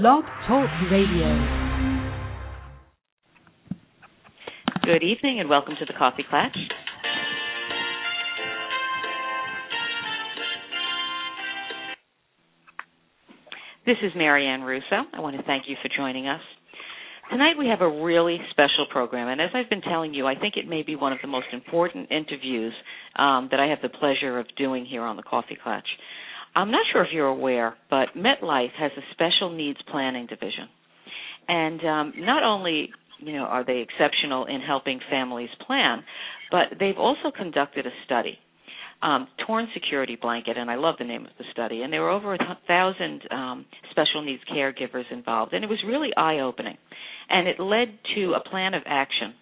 Blog Talk Radio. Good evening and welcome to The Coffee Klatch. This is Marianne Russo. I want to thank you for joining us. Tonight we have a really special program, and as I've been telling you, I think it may be one of the most important interviews that I have the pleasure of doing here on The Coffee Klatch. I'm not sure if you're aware, but MetLife has a special needs planning division. And not only, are they exceptional in helping families plan, but they've also conducted a study, Torn Security Blanket, and I love the name of the study. And there were over 1,000 special needs caregivers involved, and it was really eye-opening. And it led to a plan of action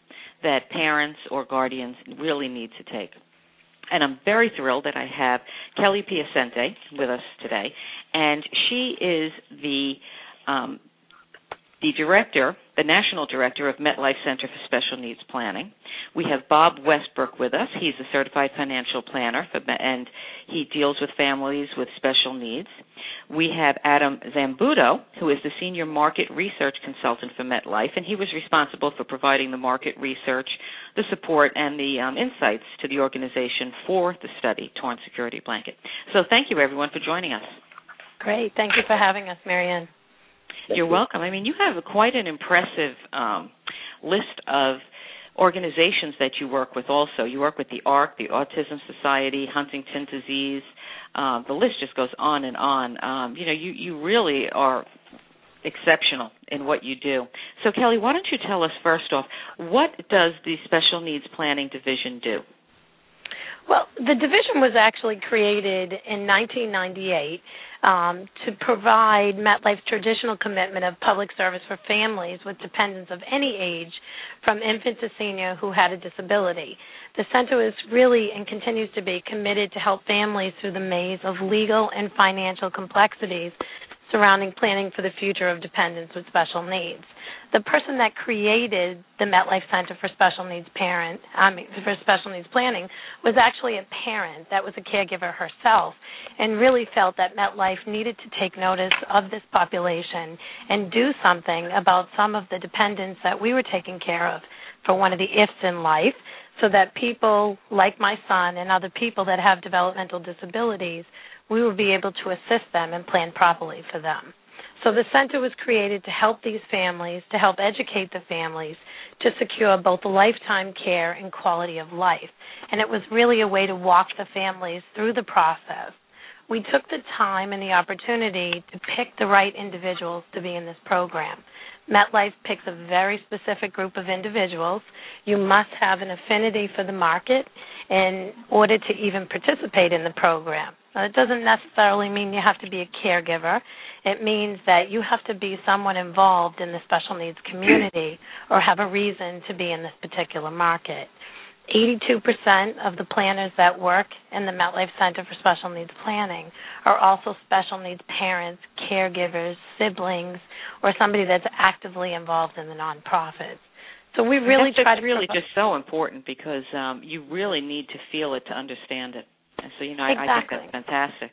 that parents or guardians really need to take. And I'm very thrilled that I have Kelly Piacenti with us today. And she is the director, the national director of MetLife Center for Special Needs Planning. We have Bob Westbrook with us. He's a certified financial planner, and he deals with families with special needs. We have Adam Zambuto, who is the senior market research consultant for MetLife, and he was responsible for providing the market research, the support, and the insights to the organization for the study, Torn Security Blanket. So thank you, everyone, for joining us. Great. Thank you for having us, Marianne. You're welcome. I mean, you have quite an impressive list of organizations that you work with also. You work with the ARC, the Autism Society, Huntington Disease. The list just goes on and on. You really are exceptional in what you do. So, Kelly, why don't you tell us first off, what does the Special Needs Planning Division do? Well, the division was actually created in 1998 to provide MetLife's traditional commitment of public service for families with dependents of any age, from infant to senior, who had a disability. The center is really and continues to be committed to help families through the maze of legal and financial complexities surrounding planning for the future of dependents with special needs. The person that created the MetLife Center for Special Needs Planning was actually a parent that was a caregiver herself, and really felt that MetLife needed to take notice of this population and do something about some of the dependents that we were taking care of for one of the ifs in life, so that people like my son and other people that have developmental disabilities, we will be able to assist them and plan properly for them. So the center was created to help these families, to help educate the families, to secure both lifetime care and quality of life. And it was really a way to walk the families through the process. We took the time and the opportunity to pick the right individuals to be in this program. MetLife picks a very specific group of individuals. You must have an affinity for the market in order to even participate in the program. Now, it doesn't necessarily mean you have to be a caregiver. It means that you have to be somewhat involved in the special needs community or have a reason to be in this particular market. 82% of the planners that work in the MetLife Center for Special Needs Planning are also special needs parents, caregivers, siblings, or somebody that's actively involved in the nonprofit. So we really try to... That's really just so important, because you really need to feel it to understand it. And so, exactly. I think that's fantastic.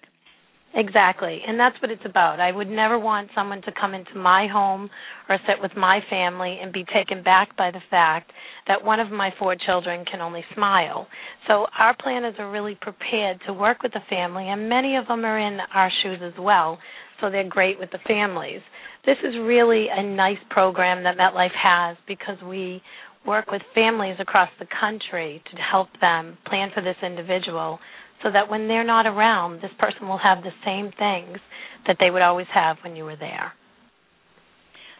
Exactly, and that's what it's about. I would never want someone to come into my home or sit with my family and be taken back by the fact that one of my 4 children can only smile. So our planners are really prepared to work with the family, and many of them are in our shoes as well, so they're great with the families. This is really a nice program that MetLife has, because we work with families across the country to help them plan for this individual, so that when they're not around, this person will have the same things that they would always have when you were there.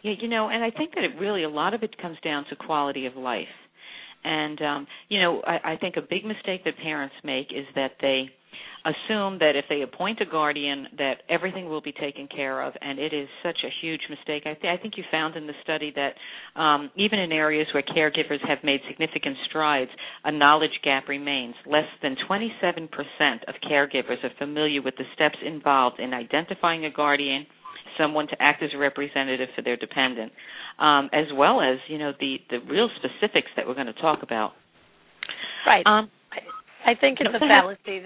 Yeah, and I think that it really, a lot of it comes down to quality of life. And, I think a big mistake that parents make is that they assume that if they appoint a guardian that everything will be taken care of, and it is such a huge mistake. I think you found in the study that even in areas where caregivers have made significant strides, a knowledge gap remains. Less than 27% of caregivers are familiar with the steps involved in identifying a guardian, someone to act as a representative for their dependent, as well as, the real specifics that we're going to talk about. Right. I think it's a fallacy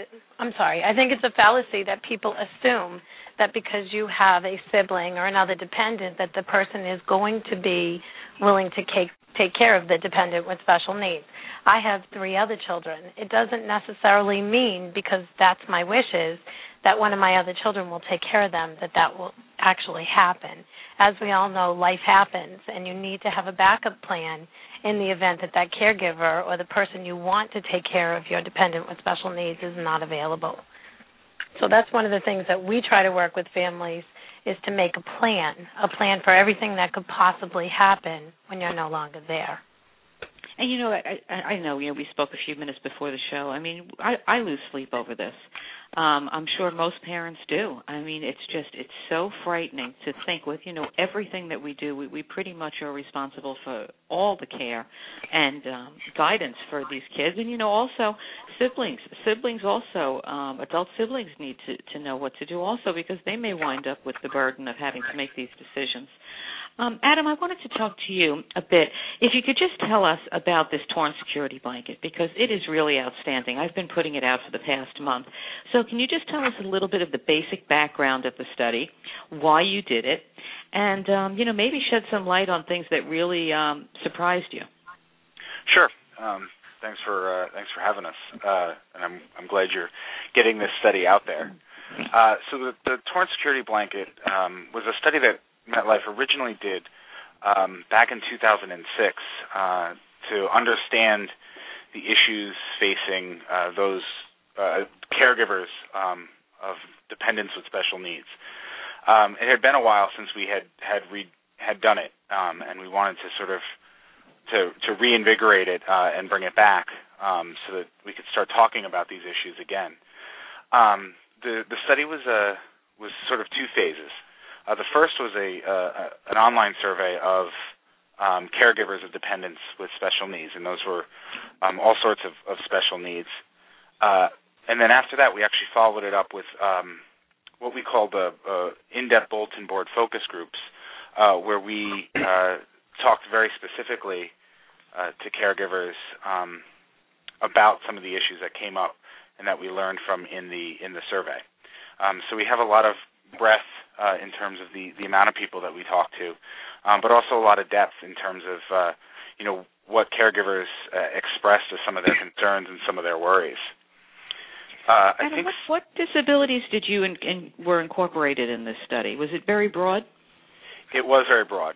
that people assume that because you have a sibling or another dependent that the person is going to be willing to take care of the dependent with special needs. I have 3 other children. It doesn't necessarily mean, because that's my wishes, that one of my other children will take care of them, that will actually happen. As we all know, life happens, and you need to have a backup plan in the event that caregiver or the person you want to take care of your dependent with special needs is not available. So that's one of the things that we try to work with families is to make a plan for everything that could possibly happen when you're no longer there. And, you know, I know, you know, we spoke a few minutes before the show. I mean, I lose sleep over this. I'm sure most parents do. I mean, it's so frightening to think with, you know, everything that we do, we pretty much are responsible for all the care and guidance for these kids. And, you know, also siblings also, adult siblings need to know what to do also, because they may wind up with the burden of having to make these decisions. Adam, I wanted to talk to you a bit, if you could just tell us about this Torn Security Blanket, because it is really outstanding. I've been putting it out for the past month. So can you just tell us a little bit of the basic background of the study, why you did it, and you know, maybe shed some light on things that really surprised you? Sure. Thanks for having us, and I'm glad you're getting this study out there. So the Torn Security Blanket was a study that MetLife originally did back in 2006 to understand the issues facing those caregivers of dependents with special needs. It had been a while since we had done it, and we wanted to sort of to reinvigorate it and bring it back so that we could start talking about these issues again. The study was sort of 2 phases. The first was an online survey of caregivers of dependents with special needs, and those were all sorts of special needs. And then after that, we actually followed it up with what we call the in-depth bulletin board focus groups, where we talked very specifically to caregivers about some of the issues that came up and that we learned from in the survey. So we have a lot of breadth in terms of the amount of people that we talk to, but also a lot of depth in terms of, you know, what caregivers expressed as some of their concerns and some of their worries. Adam, I think what disabilities did you were incorporated in this study? Was it very broad? It was very broad.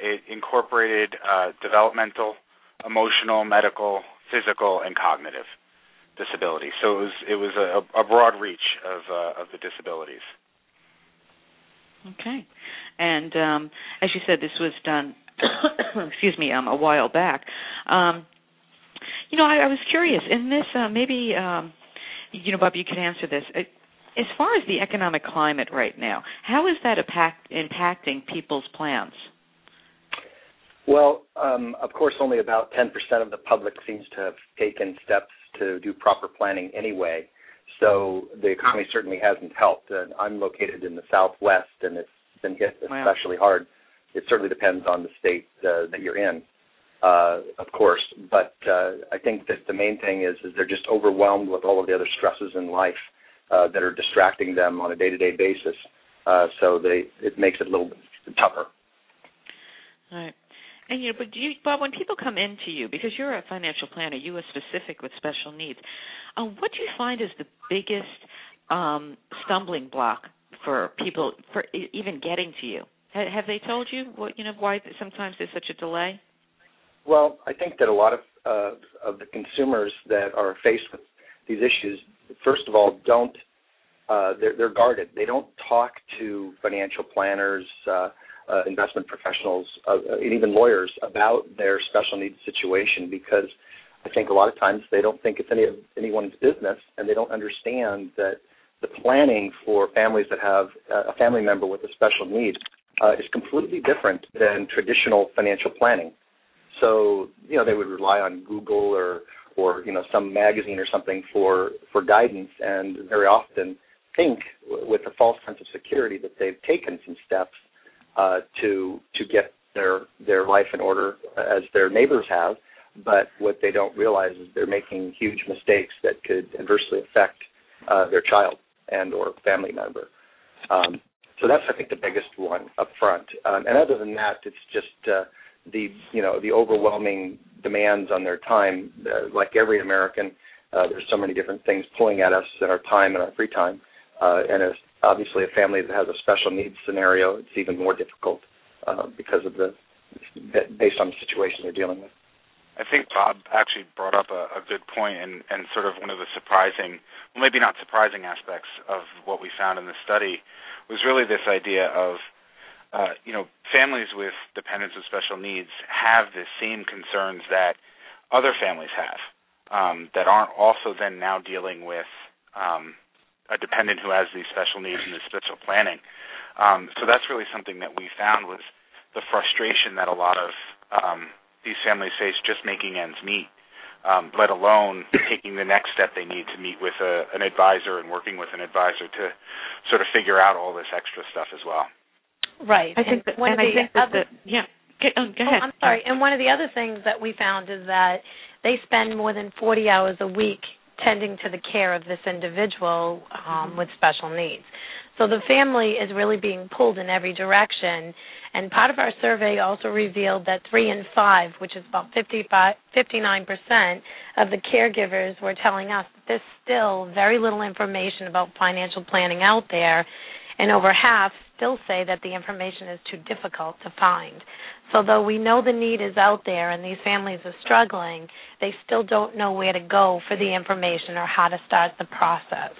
It incorporated developmental, emotional, medical, physical, and cognitive disabilities. So it was a broad reach of the disabilities. Okay. And as you said, this was done, excuse me, a while back. You know, I was curious. In this, maybe, you know, Bob, you could answer this. As far as the economic climate right now, how is that impacting people's plans? Well, of course, only about 10% of the public seems to have taken steps to do proper planning anyway. So the economy certainly hasn't helped. I'm located in the Southwest, and it's been hit especially hard. It certainly depends on the state that you're in, of course. But I think that the main thing is they're just overwhelmed with all of the other stresses in life that are distracting them on a day-to-day basis. So it makes it a little bit tougher. All right. And you know, but Bob, when people come in to you, because you're a financial planner, you are specific with special needs, what do you find is the biggest stumbling block for people for even getting to you? Have they told you why sometimes there's such a delay? Well, I think that a lot of the consumers that are faced with these issues, first of all, they're guarded. They don't talk to financial planners. Investment professionals, and even lawyers about their special needs situation, because I think a lot of times they don't think it's anyone's business, and they don't understand that the planning for families that have a family member with a special need is completely different than traditional financial planning. So, you know, they would rely on Google or you know, some magazine or something for guidance, and very often think with a false sense of security that they've taken some steps to get their life in order as their neighbors have, but what they don't realize is they're making huge mistakes that could adversely affect their child and or family member. So that's, I think, the biggest one up front. And other than that, it's just the overwhelming demands on their time. Like every American, there's so many different things pulling at us in our time and our free time. And it's obviously, a family that has a special needs scenario, it's even more difficult because of based on the situation they're dealing with. I think Bob actually brought up a good point and sort of one of the surprising, well, maybe not surprising aspects of what we found in the study was really this idea of, families with dependents with special needs have the same concerns that other families have that aren't also then now dealing with a dependent who has these special needs and this special planning. So that's really something that we found was the frustration that a lot of these families face just making ends meet, let alone taking the next step they need to meet with an advisor and working with an advisor to sort of figure out all this extra stuff as well. Right. Go ahead. I'm sorry. And one of the other things that we found is that they spend more than 40 hours a week tending to the care of this individual with special needs. So the family is really being pulled in every direction. And part of our survey also revealed that 3 in 5, which is about 59% of the caregivers, were telling us that there's still very little information about financial planning out there, and over half still say that the information is too difficult to find. So though we know the need is out there and these families are struggling, they still don't know where to go for the information or how to start the process.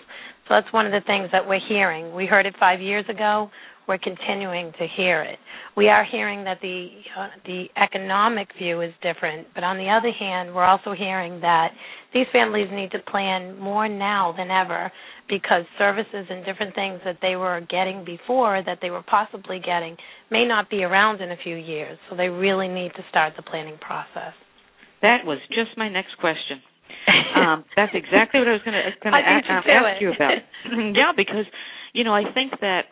So that's one of the things that we're hearing. We heard it 5 years ago. We're continuing to hear it. We are hearing that the economic view is different, but on the other hand, we're also hearing that these families need to plan more now than ever because services and different things that they were getting before that they were possibly getting may not be around in a few years, so they really need to start the planning process. That was just my next question. That's exactly what I was going to ask you about. Yeah, because, I think that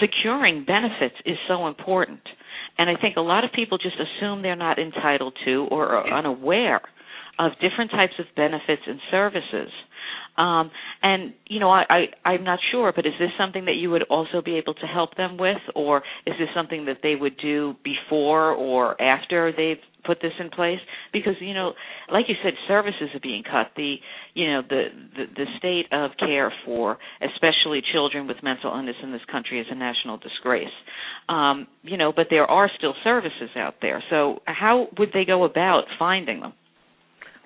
securing benefits is so important. And I think a lot of people just assume they're not entitled to or are unaware of different types of benefits and services. I'm not sure, but is this something that you would also be able to help them with, or is this something that they would do before or after they've put this in place? Because, like you said, services are being cut. The state of care for especially children with mental illness in this country is a national disgrace. But there are still services out there. So how would they go about finding them?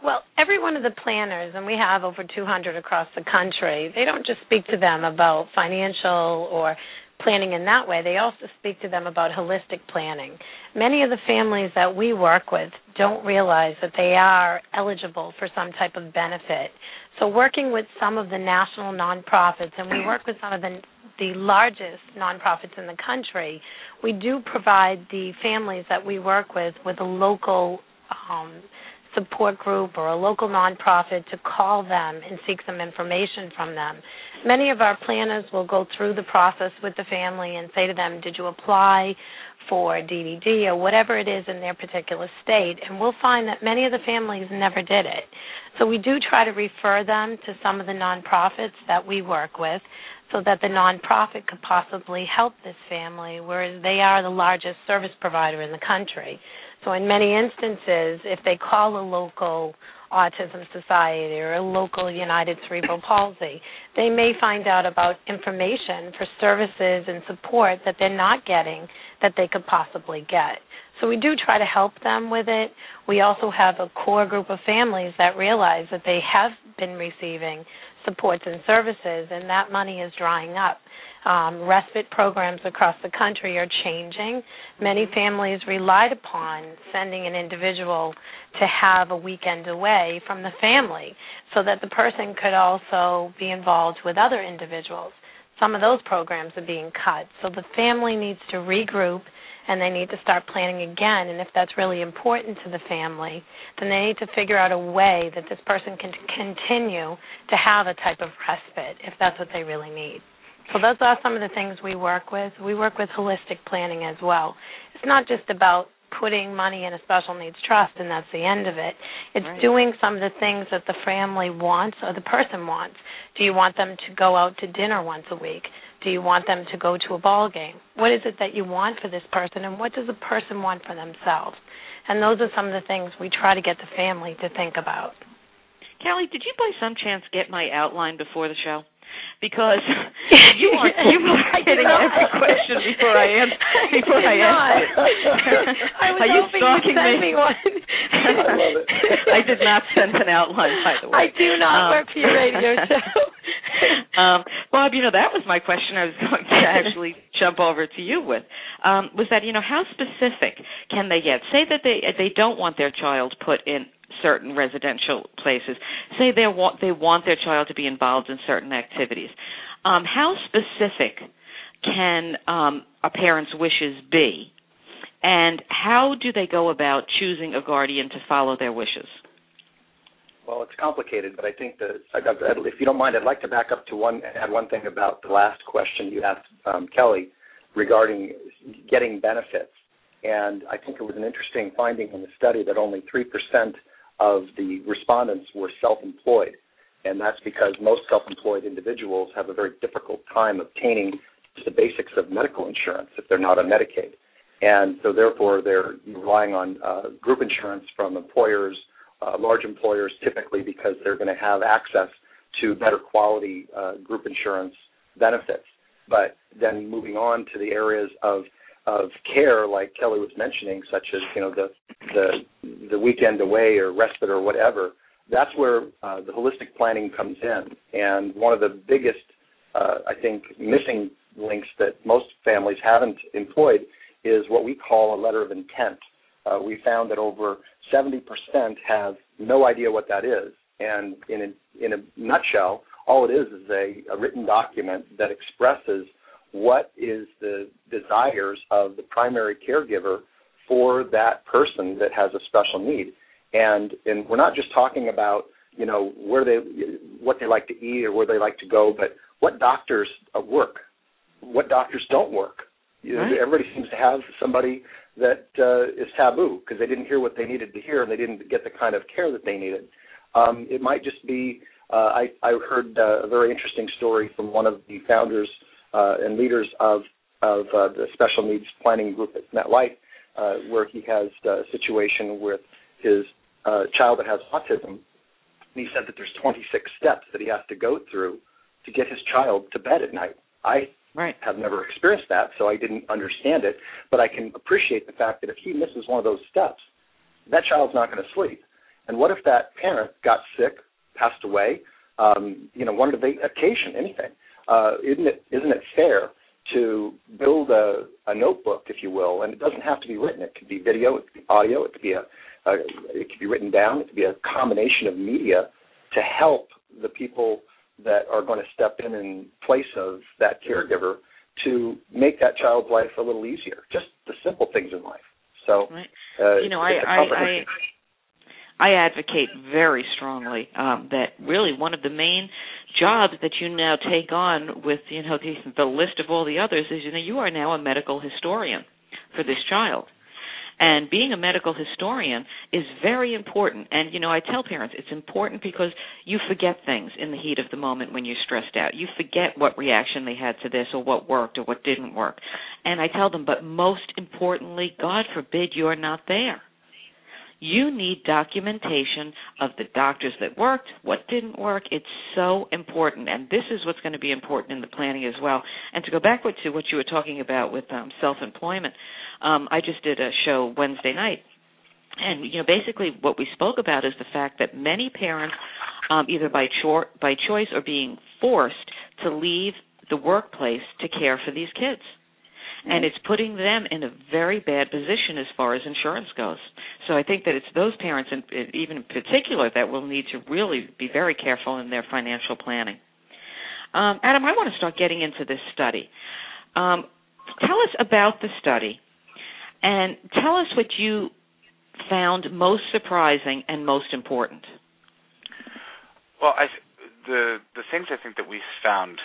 Well, every one of the planners, and we have over 200 across the country, they don't just speak to them about financial or planning in that way. They also speak to them about holistic planning. Many of the families that we work with don't realize that they are eligible for some type of benefit. So working with some of the national nonprofits, and we work with some of the largest nonprofits in the country, we do provide the families that we work with a local support group or a local nonprofit to call them and seek some information from them. Many of our planners will go through the process with the family and say to them, did you apply for DDD or whatever it is in their particular state? And we'll find that many of the families never did it. So we do try to refer them to some of the nonprofits that we work with so that the nonprofit could possibly help this family, whereas they are the largest service provider in the country. So in many instances, if they call a local Autism Society or a local United Cerebral Palsy, they may find out about information for services and support that they're not getting that they could possibly get. So we do try to help them with it. We also have a core group of families that realize that they have been receiving supports and services, and that money is drying up. Respite programs across the country are changing. Many families relied upon sending an individual to have a weekend away from the family so that the person could also be involved with other individuals. Some of those programs are being cut. So the family needs to regroup and they need to start planning again. And if that's really important to the family, then they need to figure out a way that this person can continue to have a type of respite if that's what they really need. So those are some of the things we work with. We work with holistic planning as well. It's not just about putting money in a special needs trust and that's the end of it. It's right. Doing some of the things that the family wants or the person wants. Do you want them to go out to dinner once a week? Do you want them to go to a ball game? What is it that you want for this person, and what does the person want for themselves? And those are some of the things we try to get the family to think about. Kelly, did you by some chance get my outline before the show? Because you are getting every question before I answer. Are you stalking me? I did not send an outline, by the way. I do not work for your radio show. Bob, that was my question I was going to actually jump over to you with, was that, how specific can they get? Say that they don't want their child put in certain residential places. Say they want their child to be involved in certain activities. How specific can a parent's wishes be, and how do they go about choosing a guardian to follow their wishes? Well, it's complicated, but I think if you don't mind, I'd like to back up to add one thing about the last question you asked, Kelly, regarding getting benefits. And I think it was an interesting finding in the study that only 3% of the respondents were self-employed, and that's because most self-employed individuals have a very difficult time obtaining just the basics of medical insurance if they're not on Medicaid. And so, therefore, they're relying on group insurance from employers, large employers typically, because they're going to have access to better quality group insurance benefits. But then moving on to the areas of care, like Kelly was mentioning, such as the weekend away or respite or whatever, that's where the holistic planning comes in. And one of the biggest, I think, missing links that most families haven't employed is what we call a letter of intent. We found that over 70% have no idea what that is. And in a nutshell, all it is a written document that expresses what is the desires of the primary caregiver for that person that has a special need. And we're not just talking about, what they like to eat or where they like to go, but what doctors work, what doctors don't work. Right. Everybody seems to have somebody that is taboo because they didn't hear what they needed to hear and they didn't get the kind of care that they needed. It might just be, I heard a very interesting story from one of the founders and leaders of the special needs planning group at MetLife, where he has a situation with his child that has autism. And he said that there's 26 steps that he has to go through to get his child to bed at night. I have never experienced that, so I didn't understand it, but I can appreciate the fact that if he misses one of those steps, that child's not going to sleep. And what if that parent got sick, passed away, wanted to vacation, anything? Isn't it fair to build a notebook, if you will, and it doesn't have to be written. It could be video, it could be audio, it could be it could be written down, it could be a combination of media to help the people that are going to step in place of that caregiver to make that child's life a little easier. Just the simple things in life. So, I advocate very strongly that really one of the main jobs that you now take on with the list of all the others is you are now a medical historian for this child. And being a medical historian is very important. And, I tell parents it's important because you forget things in the heat of the moment when you're stressed out. You forget what reaction they had to this or what worked or what didn't work. And I tell them, but most importantly, God forbid you're not there. You need documentation of the doctors that worked, what didn't work. It's so important, and this is what's going to be important in the planning as well. And to go back to what you were talking about with self-employment, I just did a show Wednesday night, and basically what we spoke about is the fact that many parents, either by choice or being forced, to leave the workplace to care for these kids. And it's putting them in a very bad position as far as insurance goes. So I think that it's those parents, even in particular, that will need to really be very careful in their financial planning. Adam, I want to start getting into this study. Tell us about the study, and tell us what you found most surprising and most important. Well, the things I think that we found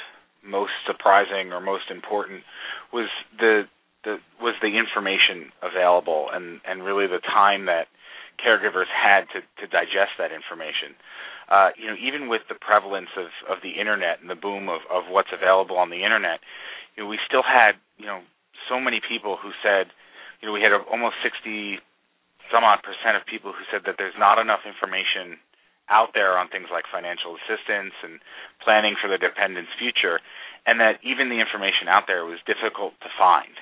most surprising or most important was the the information available and really the time that caregivers had to digest that information. Even with the prevalence of the internet and the boom of what's available on the internet, we still had so many people who said, we had almost 60-some-odd% of people who said that there's not enough information out there on things like financial assistance and planning for the dependent's future, and that even the information out there was difficult to find.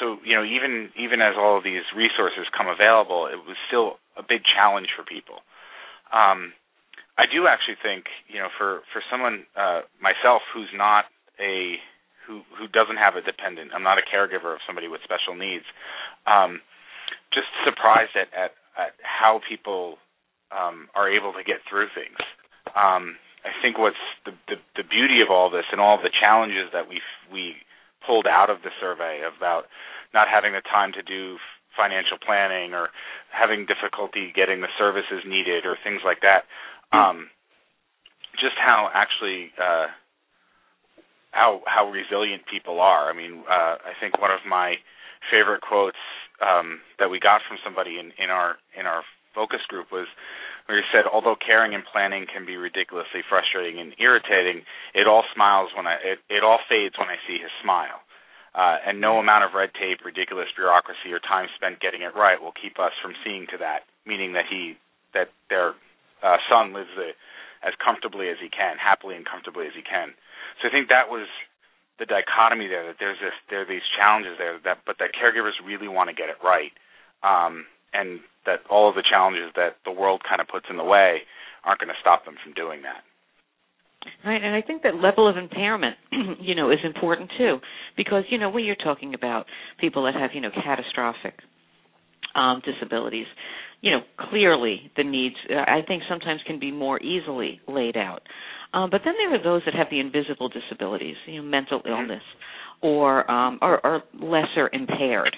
So even as all of these resources come available, it was still a big challenge for people. I do actually think, for someone myself who's not who doesn't have a dependent, I'm not a caregiver of somebody with special needs, just surprised at how people are able to get through things. I think what's the beauty of all this and all the challenges that we pulled out of the survey about not having the time to do financial planning or having difficulty getting the services needed or things like that, just how actually how resilient people are. I mean, I think one of my favorite quotes that we got from somebody in our focus group was where he said, although caring and planning can be ridiculously frustrating and irritating, it all fades when I see his smile. And no amount of red tape, ridiculous bureaucracy, or time spent getting it right will keep us from seeing to that, meaning that their son lives as comfortably as he can, happily and comfortably as he can. So I think that was the dichotomy there, that there are these challenges there, but that caregivers really want to get it right. And that all of the challenges that the world kind of puts in the way aren't going to stop them from doing that. Right, and I think that level of impairment, is important too, because, when you're talking about people that have, catastrophic disabilities, clearly the needs, I think, sometimes can be more easily laid out. But then there are those that have the invisible disabilities, mental illness or lesser impaired.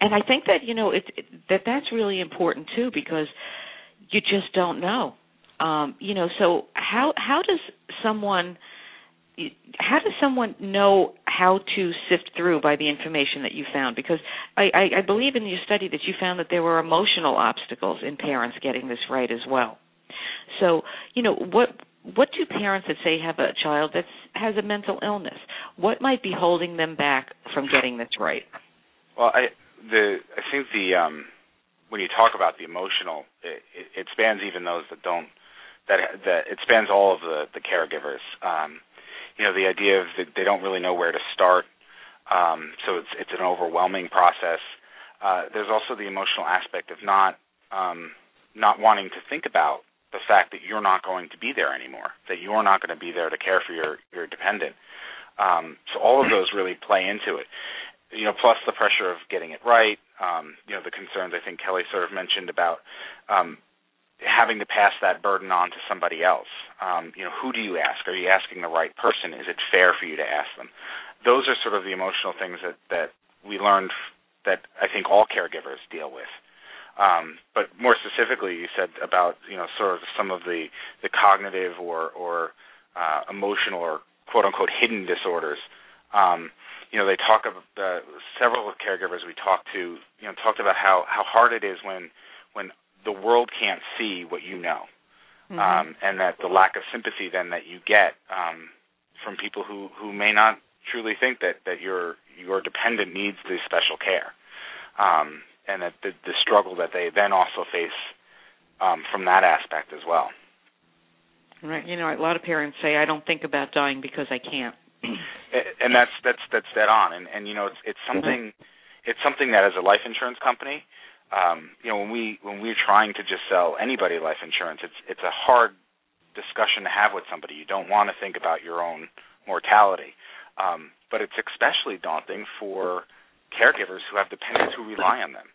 And I think that, that's really important too, because you just don't know. So how does someone know how to sift through by the information that you found? Because I believe in your study that you found that there were emotional obstacles in parents getting this right as well. So, what do parents that say have a child that has a mental illness, what might be holding them back from getting this right? Well, I think when you talk about the emotional, it spans even those that don't. That it spans all of the caregivers. The idea of that they don't really know where to start, so it's an overwhelming process. There's also the emotional aspect of not wanting to think about the fact that you're not going to be there anymore, that you're not going to be there to care for your dependent. So all of those really play into it. Plus the pressure of getting it right, the concerns I think Kelly sort of mentioned about having to pass that burden on to somebody else. Who do you ask? Are you asking the right person? Is it fair for you to ask them? Those are sort of the emotional things that we learned that I think all caregivers deal with. But more specifically, you said about, sort of some of the cognitive or emotional or quote-unquote hidden disorders. They talk about several caregivers we talked to, talked about how hard it is when the world can't see what you know, and that the lack of sympathy then that you get from people who may not truly think that your dependent needs this special care, and that the struggle that they then also face from that aspect as well. Right. A lot of parents say, I don't think about dying because I can't. And that's dead on, and it's something that as a life insurance company, when we're trying to just sell anybody life insurance, it's a hard discussion to have with somebody. You don't want to think about your own mortality, but it's especially daunting for caregivers who have dependents who rely on them.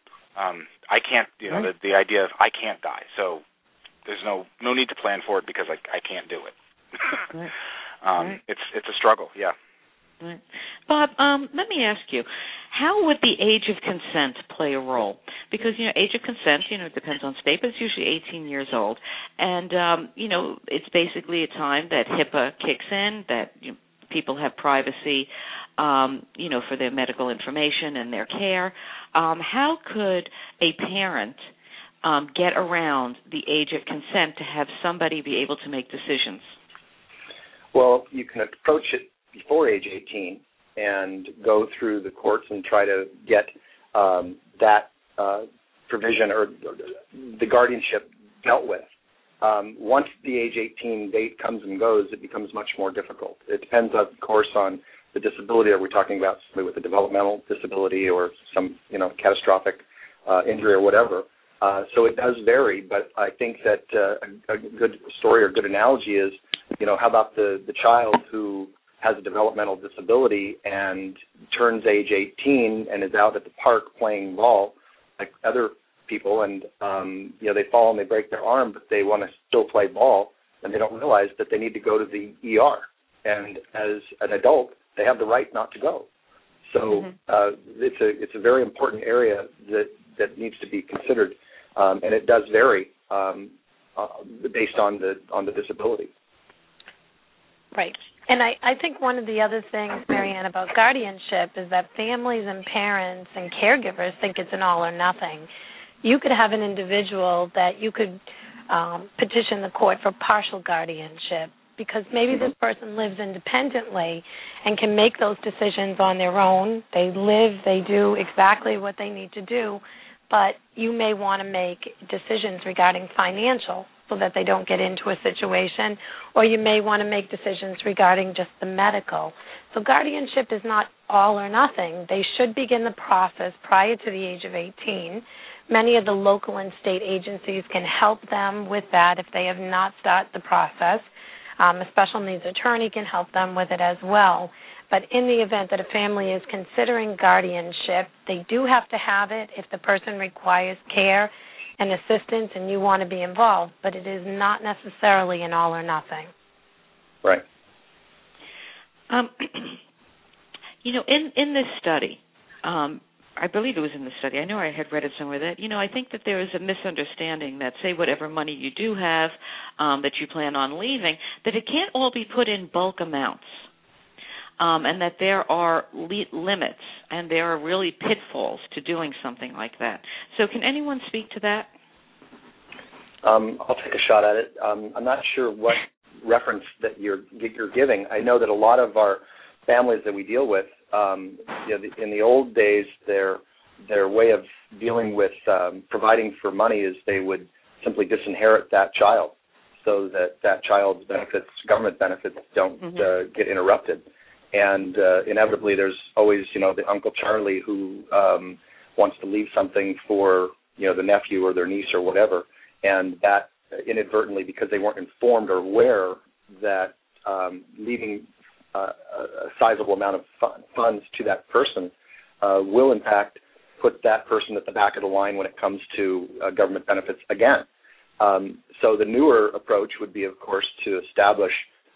I can't, the idea of I can't die, so there's no need to plan for it because I can't do it. Right. Right. It's a struggle, yeah. Right. Bob, let me ask you, how would the age of consent play a role? Because, age of consent, it depends on state, but it's usually 18 years old. And, it's basically a time that HIPAA kicks in, that people have privacy, for their medical information and their care. How could a parent get around the age of consent to have somebody be able to make decisions? Well, you can approach it before age 18 and go through the courts and try to get that provision or the guardianship dealt with. Once the age 18 date comes and goes, it becomes much more difficult. It depends, of course, on the disability. Are we talking about somebody with a developmental disability or some, catastrophic injury or whatever? So it does vary, but I think that a good story or good analogy is, how about the child who has a developmental disability and turns age 18 and is out at the park playing ball like other people, and they fall and they break their arm, but they want to still play ball, and they don't realize that they need to go to the ER. And as an adult, they have the right not to go. So it's a very important area that needs to be considered, and it does vary based on the disability. Right. And I think one of the other things, Marianne, about guardianship is that families and parents and caregivers think it's an all or nothing. You could have an individual that you could petition the court for partial guardianship because maybe this person lives independently and can make those decisions on their own. They live, they do exactly what they need to do, but you may want to make decisions regarding financial so that they don't get into a situation, or you may want to make decisions regarding just the medical. So guardianship is not all or nothing. They should begin the process prior to the age of 18. Many of the local and state agencies can help them with that if they have not started the process. A special needs attorney can help them with it as well. But in the event that a family is considering guardianship, they do have to have it if the person requires care and assistance and you want to be involved, but it is not necessarily an all or nothing. Right. In this study, I believe it was in the study, I know I had read it somewhere that, I think that there is a misunderstanding that, say, whatever money you do have that you plan on leaving, that it can't all be put in bulk amounts. And that there are limits and there are really pitfalls to doing something like that. So can anyone speak to that? I'll take a shot at it. I'm not sure what reference that you're giving. I know that a lot of our families that we deal with, in the old days, their way of dealing with providing for money is they would simply disinherit that child so that child's benefits, government benefits, don't get interrupted. And inevitably, there's always, the Uncle Charlie who wants to leave something for, the nephew or their niece or whatever, and that inadvertently, because they weren't informed or aware that leaving a sizable amount of funds to that person will, in fact, put that person at the back of the line when it comes to government benefits again. So the newer approach would be, of course, to establish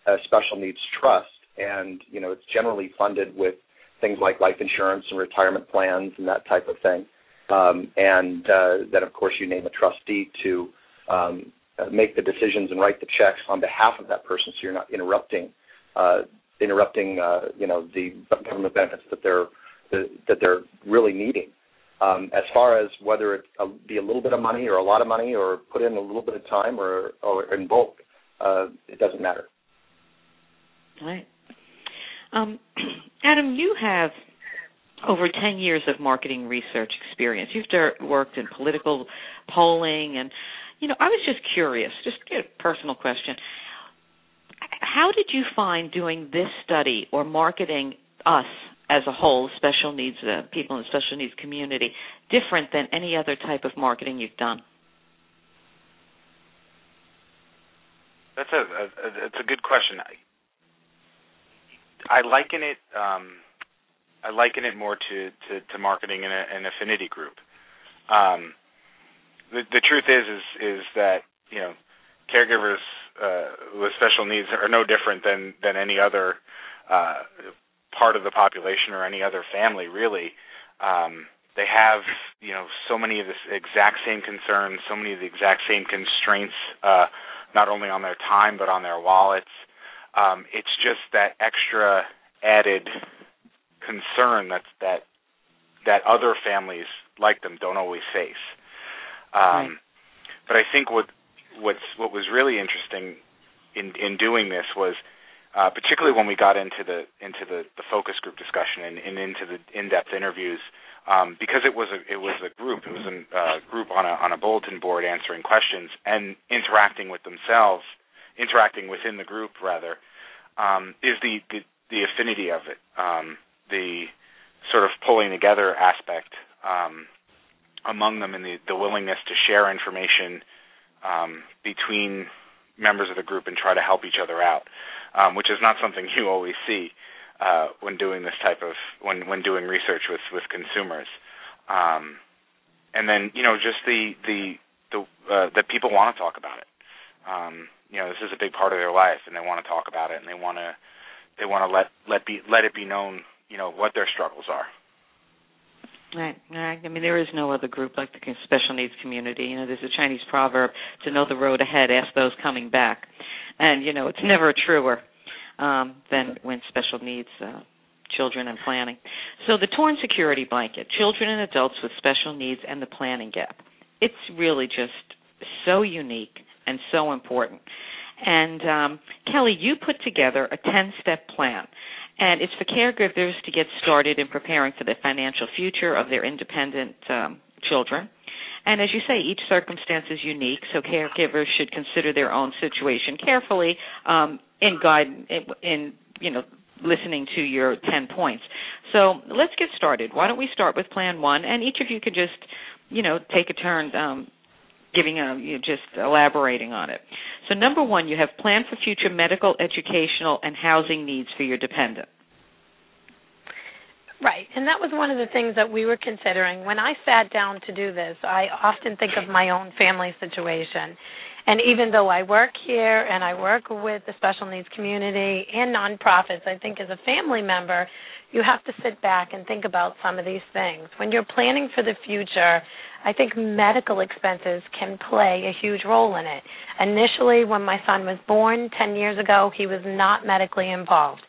a special needs trust. And, it's generally funded with things like life insurance and retirement plans and that type of thing. Then, of course, you name a trustee to make the decisions and write the checks on behalf of that person, so you're not interrupting the government benefits that they're really needing. As far as whether it be a little bit of money or a lot of money or put in a little bit of time or in bulk, it doesn't matter. All right. Adam, you have over 10 years of marketing research experience. You've worked in political polling, and, I was just curious, just a personal question. How did you find doing this study or marketing us as a whole, special needs people in the special needs community, different than any other type of marketing you've done? That's a good question. I liken it more to marketing in an affinity group. The truth is that caregivers with special needs are no different than any other part of the population or any other family, really. They have so many of the exact same concerns, so many of the exact same constraints, not only on their time but on their wallets. It's just that extra added concern that other families like them don't always face. Right. But I think what was really interesting in doing this was, particularly when we got into the focus group discussion and into the in-depth interviews, because it was a group. It was a group on a bulletin board answering questions and interacting within the group rather, is the affinity of it, the sort of pulling together aspect among them, and the willingness to share information between members of the group and try to help each other out, which is not something you always see when doing this type of when doing research with consumers. And then just the that people want to talk about it. This is a big part of their life, and they want to talk about it, and they want to let it be known, what their struggles are. Right. I mean, there is no other group like the special needs community. There's a Chinese proverb, to know the road ahead, ask those coming back. And, it's never truer than when special needs children and planning. So the Torn Security Blanket, Children and Adults with Special Needs and the Planning Gap. It's really just so unique and so important. And, Kelly, you put together a 10-step plan. And it's for caregivers to get started in preparing for the financial future of their independent children. And as you say, each circumstance is unique, so caregivers should consider their own situation carefully in listening to your 10 points. So let's get started. Why don't we start with Plan 1, and each of you could just, take a turn elaborating on it. So number 1, you have planned for future medical, educational, and housing needs for your dependent. Right, and that was one of the things that we were considering. When I sat down to do this, I often think of my own family situation. And even though I work here and I work with the special needs community and nonprofits, I think as a family member, you have to sit back and think about some of these things. When you're planning for the future, I think medical expenses can play a huge role in it. Initially, when my son was born 10 years ago, he was not medically involved.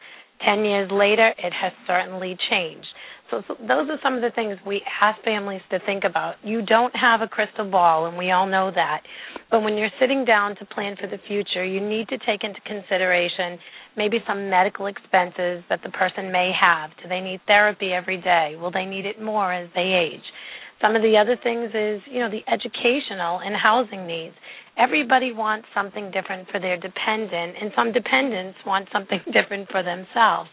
10 years later, it has certainly changed. So those are some of the things we ask families to think about. You don't have a crystal ball, and we all know that. But when you're sitting down to plan for the future, you need to take into consideration maybe some medical expenses that the person may have. Do they need therapy every day? Will they need it more as they age? Some of the other things is, the educational and housing needs. Everybody wants something different for their dependent, and some dependents want something different for themselves.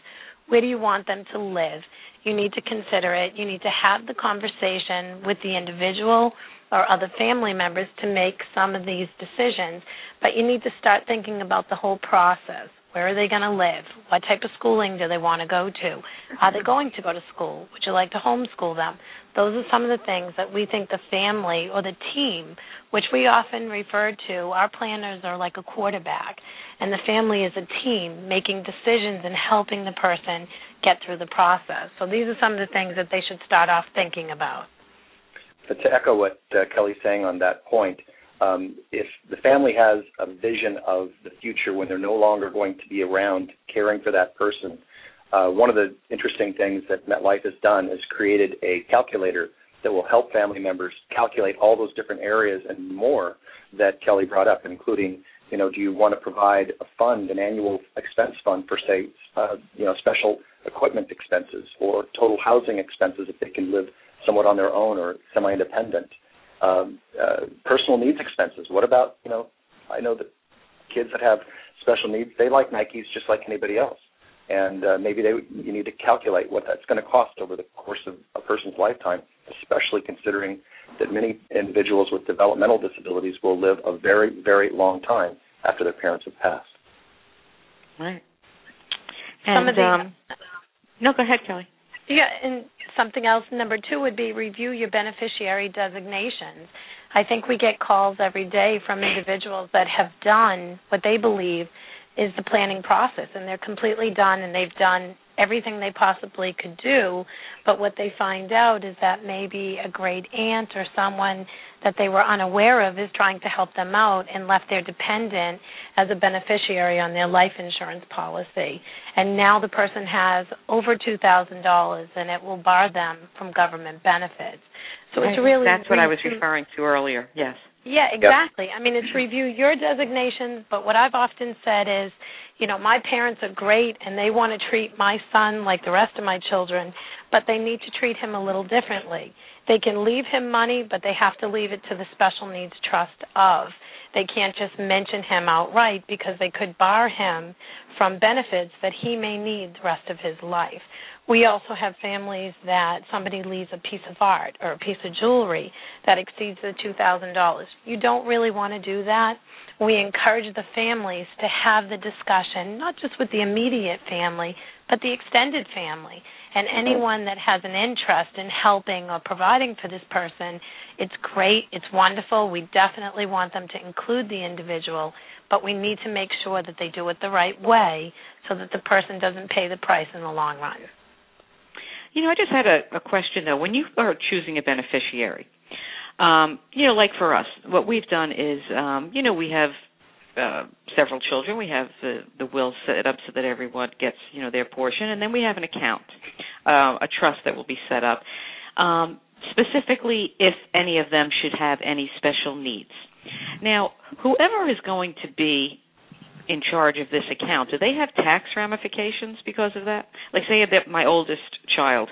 Where do you want them to live? You need to consider it. You need to have the conversation with the individual or other family members to make some of these decisions, but you need to start thinking about the whole process. Where are they going to live? What type of schooling do they want to go to? Are they going to go to school? Would you like to homeschool them? Those are some of the things that we think the family or the team, which we often refer to, our planners are like a quarterback, and the family is a team making decisions and helping the person get through the process. So these are some of the things that they should start off thinking about. But to echo what Kelly's saying on that point, if the family has a vision of the future when they're no longer going to be around caring for that person, one of the interesting things that MetLife has done is created a calculator that will help family members calculate all those different areas and more that Kelly brought up, including, do you want to provide a fund, an annual expense fund for, say, special equipment expenses or total housing expenses if they can live somewhat on their own or semi-independent. Personal needs expenses. What about, I know that kids that have special needs, they like Nikes just like anybody else. And maybe you need to calculate what that's going to cost over the course of a person's lifetime, especially considering that many individuals with developmental disabilities will live a very, very long time after their parents have passed. Right. And no, go ahead, Kelly. Yeah, and something else, number 2, would be review your beneficiary designations. I think we get calls every day from individuals that have done what they believe is the planning process, and they're completely done, and they've done everything they possibly could do, but what they find out is that maybe a great aunt or someone that they were unaware of is trying to help them out and left their dependent as a beneficiary on their life insurance policy. And now the person has over $2,000, and it will bar them from government benefits. So it's really... That's what I was referring to earlier, yes. Yeah, exactly. Yep. I mean, it's review your designations, but what I've often said is, you know, my parents are great and they want to treat my son like the rest of my children, but they need to treat him a little differently. They can leave him money, but they have to leave it to the special needs trust of. They can't just mention him outright because they could bar him from benefits that he may need the rest of his life. We also have families that somebody leaves a piece of art or a piece of jewelry that exceeds the $2,000. You don't really want to do that. We encourage the families to have the discussion, not just with the immediate family, but the extended family. And anyone that has an interest in helping or providing for this person, it's great, it's wonderful. We definitely want them to include the individual, but we need to make sure that they do it the right way so that the person doesn't pay the price in the long run. You know, I just had a question, though. When you are choosing a beneficiary, you know, like for us, what we've done is, you know, we have several children. We have the will set up so that everyone gets, you know, their portion, and then we have an account, a trust that will be set up, specifically if any of them should have any special needs. Now, whoever is going to be in charge of this account, do they have tax ramifications because of that? Like, say that my oldest child,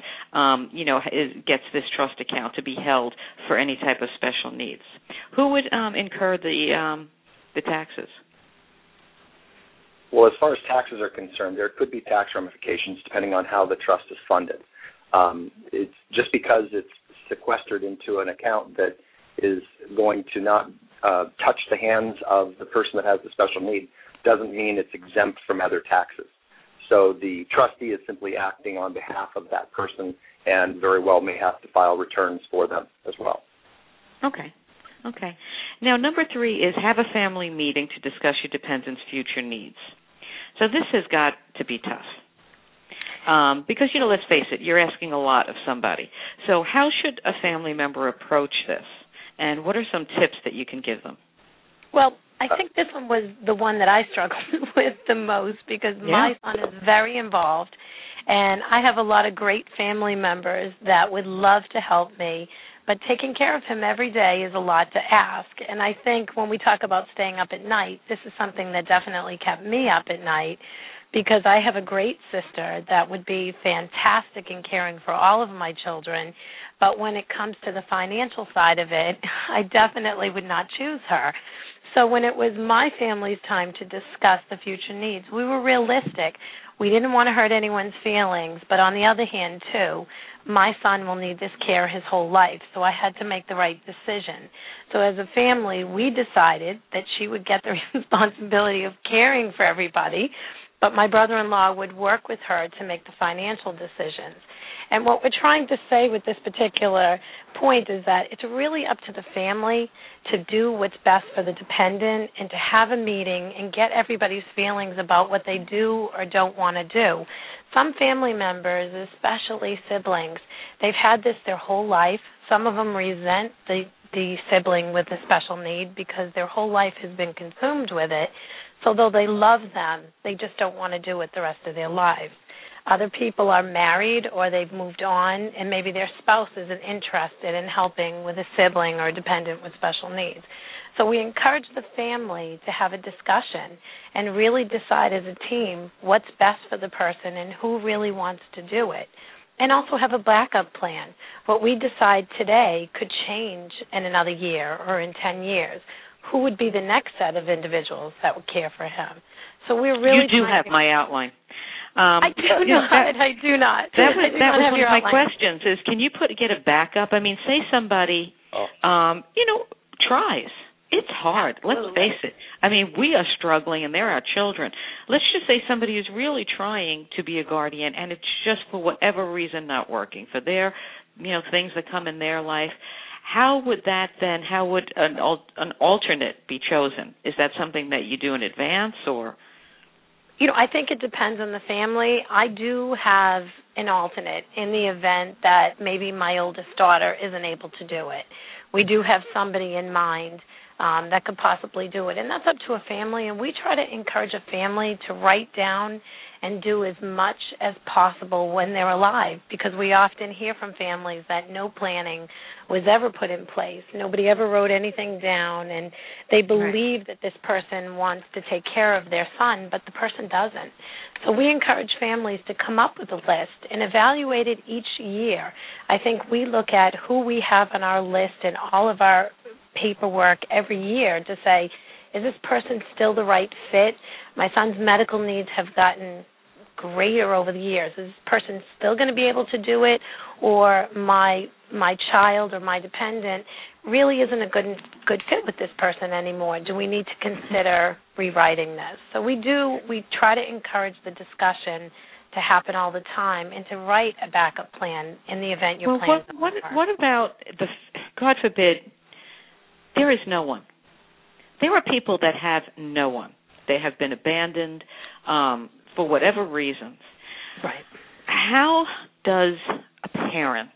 you know, gets this trust account to be held for any type of special needs. Who would incur the taxes? Well, as far as taxes are concerned, there could be tax ramifications depending on how the trust is funded. It's just because it's sequestered into an account that is going to not touch the hands of the person that has the special need doesn't mean it's exempt from other taxes. So the trustee is simply acting on behalf of that person and very well may have to file returns for them as well. Okay. Okay. Now, number 3 is have a family meeting to discuss your dependent's future needs. So this has got to be tough because, you know, let's face it, you're asking a lot of somebody. So how should a family member approach this, and what are some tips that you can give them? Well, I think this one was the one that I struggled with the most because my son is very involved, and I have a lot of great family members that would love to help me, but taking care of him every day is a lot to ask. And I think when we talk about staying up at night, this is something that definitely kept me up at night because I have a great sister that would be fantastic in caring for all of my children, but when it comes to the financial side of it, I definitely would not choose her. So when it was my family's time to discuss the future needs, we were realistic. We didn't want to hurt anyone's feelings, but on the other hand, too, my son will need this care his whole life, so I had to make the right decision. So as a family, we decided that she would get the responsibility of caring for everybody, but my brother-in-law would work with her to make the financial decisions. And what we're trying to say with this particular point is that it's really up to the family to do what's best for the dependent and to have a meeting and get everybody's feelings about what they do or don't want to do. Some family members, especially siblings, they've had this their whole life. Some of them resent the sibling with a special need because their whole life has been consumed with it. So though they love them, they just don't want to do it the rest of their lives. Other people are married or they've moved on, and maybe their spouse isn't interested in helping with a sibling or a dependent with special needs. So we encourage the family to have a discussion and really decide as a team what's best for the person and who really wants to do it. And also have a backup plan. What we decide today could change in another year or in 10 years. Who would be the next set of individuals that would care for him? So we're really... You do have my outline. I do not. That was one of my questions is, can you get a backup? I mean, say somebody, you know, tries. It's hard. Absolutely. Let's face it. I mean, we are struggling, and they're our children. Let's just say somebody is really trying to be a guardian, and it's just for whatever reason not working, for their, you know, things that come in their life. How would that then, how would an alternate be chosen? Is that something that you do in advance, or... You know, I think it depends on the family. I do have an alternate in the event that maybe my oldest daughter isn't able to do it. We do have somebody in mind that could possibly do it, and that's up to a family, and we try to encourage a family to write down and do as much as possible when they're alive, because we often hear from families that no planning was ever put in place. Nobody ever wrote anything down, and they believe that this person wants to take care of their son, but the person doesn't. So we encourage families to come up with a list and evaluate it each year. I think we look at who we have on our list and all of our paperwork every year to say, is this person still the right fit? My son's medical needs have gotten greater over the years. Is this person still going to be able to do it? Or my child or my dependent really isn't a good fit with this person anymore. Do we need to consider rewriting this? So we try to encourage the discussion to happen all the time and to write a backup plan in the event your plan is not working. What about the, God forbid, there is no one. There are people that have no one. They have been abandoned for whatever reasons. Right. How does a parent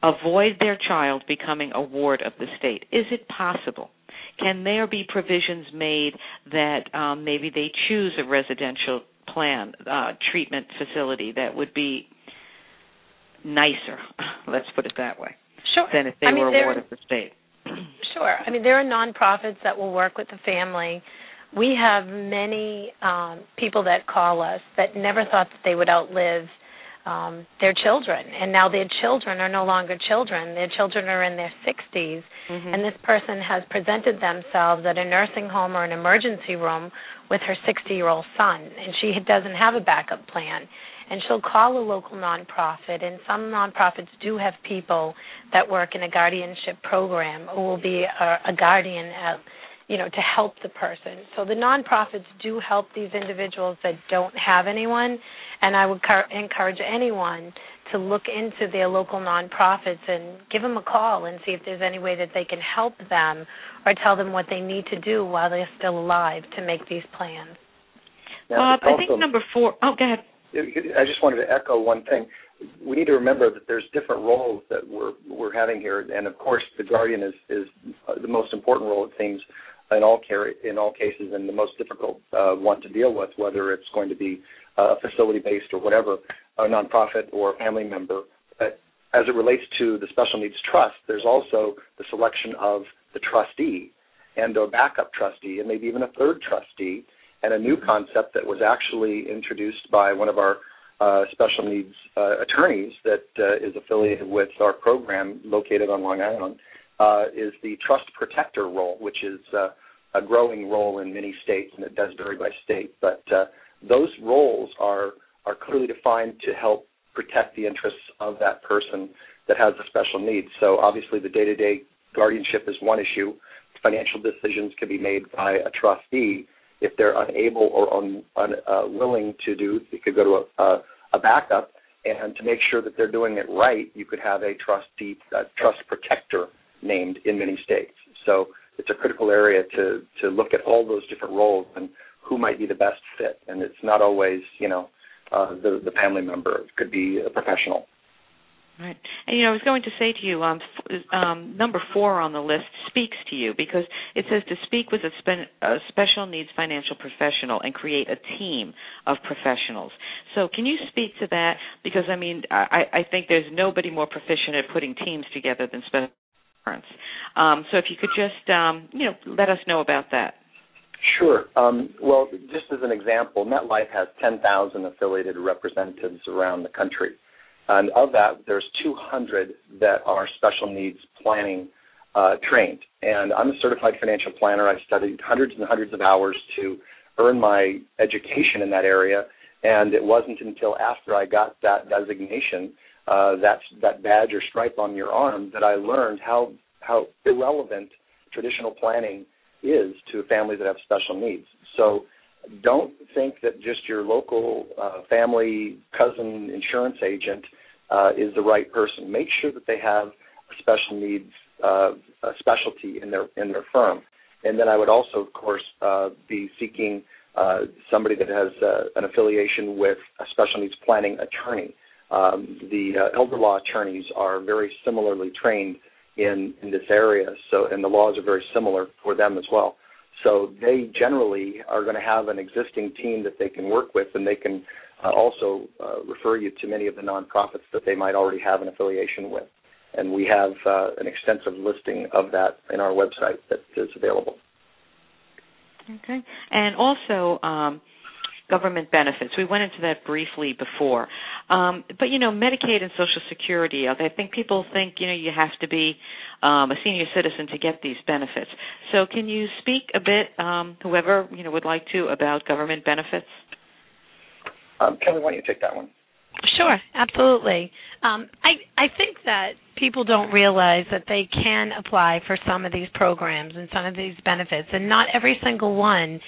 avoid their child becoming a ward of the state? Is it possible? Can there be provisions made that maybe they choose a residential plan, treatment facility that would be nicer, let's put it that way, than if they were a ward of the state? Sure. I mean, there are nonprofits that will work with the family. We have many people that call us that never thought that they would outlive their children, and now their children are no longer children. Their children are in their 60s, and this person has presented themselves at a nursing home or an emergency room with her 60-year-old son, and she doesn't have a backup plan. And she'll call a local nonprofit, and some nonprofits do have people that work in a guardianship program or will be a guardian at, you know, to help the person. So the nonprofits do help these individuals that don't have anyone, and I would encourage anyone to look into their local nonprofits and give them a call and see if there's any way that they can help them or tell them what they need to do while they're still alive to make these plans. Bob, I think number 4 – oh, go ahead. I just wanted to echo one thing. We need to remember that there's different roles that we're having here, and of course, the guardian is the most important role, it seems, in all cases, and the most difficult one to deal with, whether it's going to be facility-based or whatever, a nonprofit or a family member. But as it relates to the special needs trust, there's also the selection of the trustee and a backup trustee, and maybe even a third trustee. And a new concept that was actually introduced by one of our special needs attorneys that is affiliated with our program located on Long Island is the trust protector role, which is a growing role in many states, and it does vary by state. But those roles are clearly defined to help protect the interests of that person that has a special need. So obviously the day-to-day guardianship is one issue. Financial decisions can be made by a trustee. If they're unable or unwilling to do, they could go to a backup. And to make sure that they're doing it right, you could have a trustee, trust protector named in many states. So it's a critical area to look at all those different roles and who might be the best fit. And it's not always, you know, the family member. It could be a professional. Right. And, you know, I was going to say to you, number 4 on the list speaks to you because it says to speak with a special needs financial professional and create a team of professionals. So can you speak to that? Because, I mean, I think there's nobody more proficient at putting teams together than special parents. So if you could just, you know, let us know about that. Sure. Well, just as an example, MetLife has 10,000 affiliated representatives around the country. And of that, there's 200 that are special needs planning trained. And I'm a certified financial planner. I've studied hundreds and hundreds of hours to earn my education in that area. And it wasn't until after I got that designation, that badge or stripe on your arm, that I learned how irrelevant traditional planning is to families that have special needs. So don't think that just your local family, cousin, insurance agent is the right person. Make sure that they have a special needs a specialty in their firm. And then I would also, of course, be seeking somebody that has an affiliation with a special needs planning attorney. The elder law attorneys are very similarly trained in this area, so and the laws are very similar for them as well. So they generally are going to have an existing team that they can work with, and they can also refer you to many of the nonprofits that they might already have an affiliation with. And we have an extensive listing of that in our website that is available. Okay. And also government benefits. We went into that briefly before. But, you know, Medicaid and Social Security, I think people think, you know, you have to be a senior citizen to get these benefits. So can you speak a bit, whoever, you know, would like to, about government benefits? Kelly, why don't you take that one? Sure, absolutely. I think that people don't realize that they can apply for some of these programs and some of these benefits, and not every single one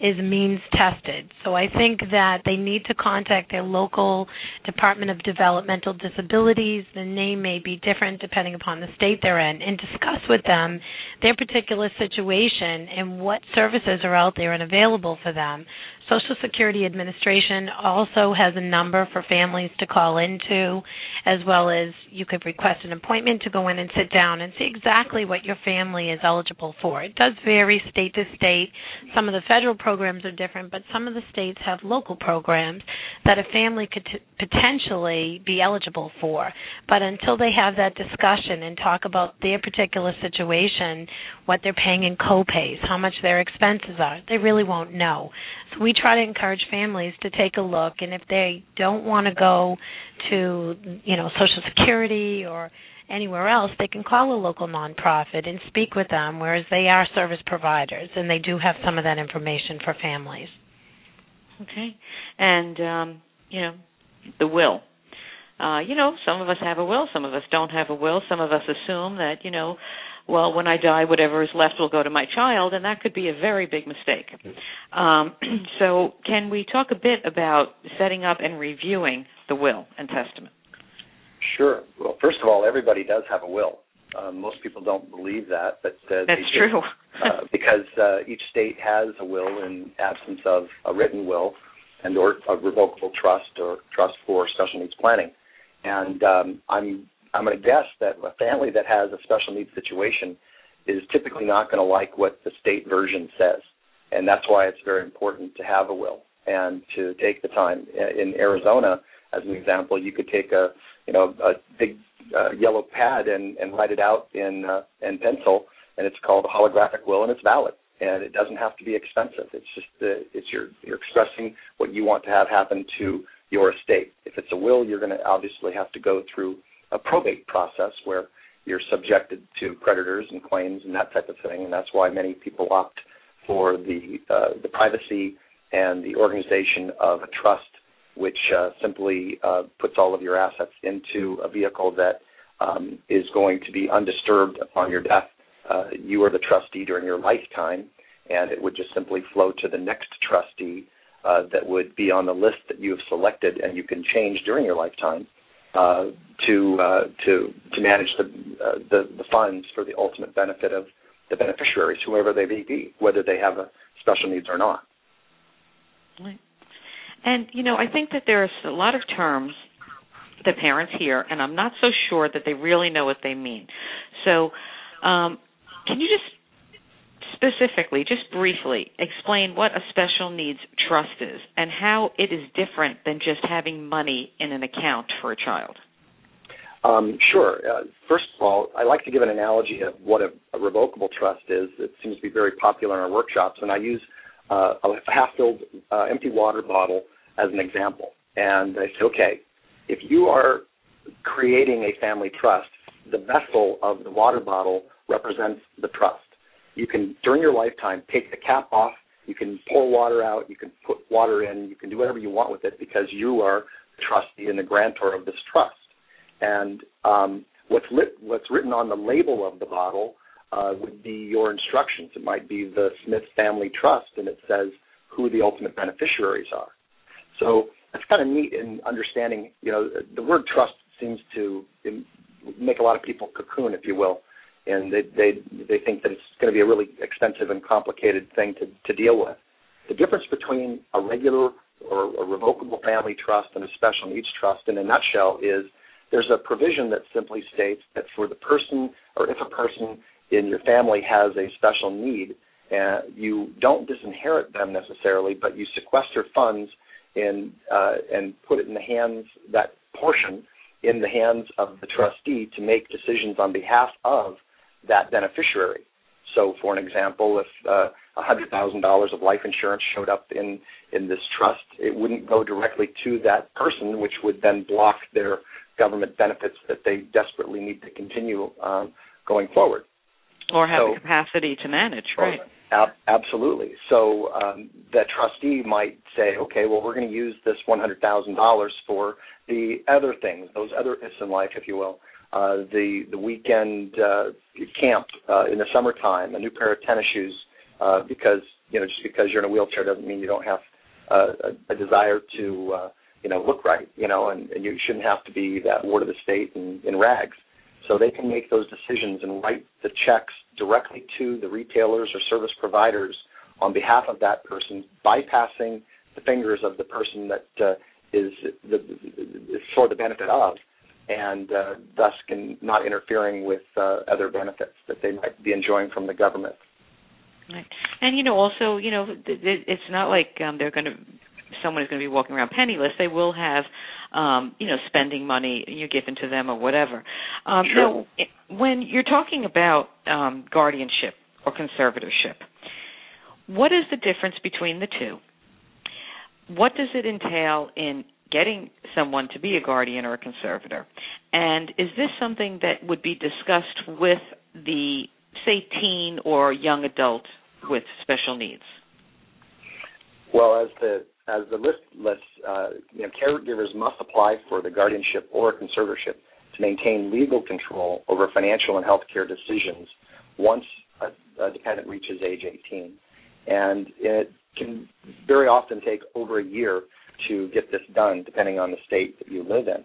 is means tested. So I think that they need to contact their local Department of Developmental Disabilities. The name may be different depending upon the state they're in, and discuss with them their particular situation and what services are out there and available for them. Social Security Administration also has a number for families to call into, as well as you could request an appointment to go in and sit down and see exactly what your family is eligible for. It does vary state to state. Some of the federal programs are different, but some of the states have local programs that a family could potentially be eligible for. But until they have that discussion and talk about their particular situation, what they're paying in co-pays, how much their expenses are, they really won't know. So we try to encourage families to take a look, and if they don't want to go to, you know, Social Security or anywhere else, they can call a local nonprofit and speak with them, whereas they are service providers, and they do have some of that information for families. Okay. And, you know, the will. You know, some of us have a will, some of us don't have a will, some of us assume that, you know, well, when I die, whatever is left will go to my child, and that could be a very big mistake. So can we talk a bit about setting up and reviewing the will and testament? Sure. Well, first of all, everybody does have a will. Most people don't believe that, but that's true. Because each state has a will in absence of a written will and or a revocable trust or trust for special needs planning. And I'm going to guess that a family that has a special needs situation is typically not going to like what the state version says, and that's why it's very important to have a will and to take the time. In Arizona, as an example, you could take a big yellow pad and write it out in pencil, and it's called a holographic will, and it's valid, and it doesn't have to be expensive. It's just you're expressing what you want to have happen to your estate. If it's a will, you're going to obviously have to go through a probate process where you're subjected to creditors and claims and that type of thing, and that's why many people opt for the privacy and the organization of a trust, which simply puts all of your assets into a vehicle that is going to be undisturbed upon your death. You are the trustee during your lifetime, and it would just simply flow to the next trustee that would be on the list that you have selected, and you can change during your lifetime. To manage the funds for the ultimate benefit of the beneficiaries, whoever they may be, whether they have a special needs or not. Right. And, you know, I think that there's a lot of terms that parents hear, and I'm not so sure that they really know what they mean. So can you just specifically, just briefly, explain what a special needs trust is and how it is different than just having money in an account for a child? Sure. First of all, I like to give an analogy of what a revocable trust is. It seems to be very popular in our workshops, and I use a half-filled empty water bottle as an example. And I say, okay, if you are creating a family trust, the vessel of the water bottle represents the trust. You can, during your lifetime, take the cap off, you can pour water out, you can put water in, you can do whatever you want with it because you are the trustee and the grantor of this trust. And what's written on the label of the bottle would be your instructions. It might be the Smith Family Trust, and it says who the ultimate beneficiaries are. So that's kind of neat in understanding, you know, the word trust seems to make a lot of people cocoon, if you will. And they think that it's going to be a really expensive and complicated thing to deal with. The difference between a regular or a revocable family trust and a special needs trust, in a nutshell, is there's a provision that simply states that for the person, or if a person in your family has a special need, you don't disinherit them necessarily, but you sequester funds and put it in the hands, that portion, in the hands of the trustee to make decisions on behalf of that beneficiary. So, for an example, if $100,000 of life insurance showed up in this trust, it wouldn't go directly to that person, which would then block their government benefits that they desperately need to continue going forward. Or have the capacity to manage, right? Absolutely. So the trustee might say, okay, well, we're going to use this $100,000 for the other things, those other ifs in life, if you will. The weekend camp in the summertime, a new pair of tennis shoes, because, you know, just because you're in a wheelchair doesn't mean you don't have a desire to, you know, look right, you know, and you shouldn't have to be that ward of the state in rags. So they can make those decisions and write the checks directly to the retailers or service providers on behalf of that person, bypassing the fingers of the person that is for the benefit of, and thus can not interfering with other benefits that they might be enjoying from the government. Right. And, you know, also, you know, it's not like someone is going to be walking around penniless. They will have, you know, spending money given to them or whatever. Sure. Now, when you're talking about guardianship or conservatorship, what is the difference between the two? What does it entail in getting someone to be a guardian or a conservator? And is this something that would be discussed with the, say, teen or young adult with special needs? Well, as the listless you know, caregivers must apply for the guardianship or conservatorship to maintain legal control over financial and health care decisions once a dependent reaches age 18. And it can very often take over a year to get this done, depending on the state that you live in.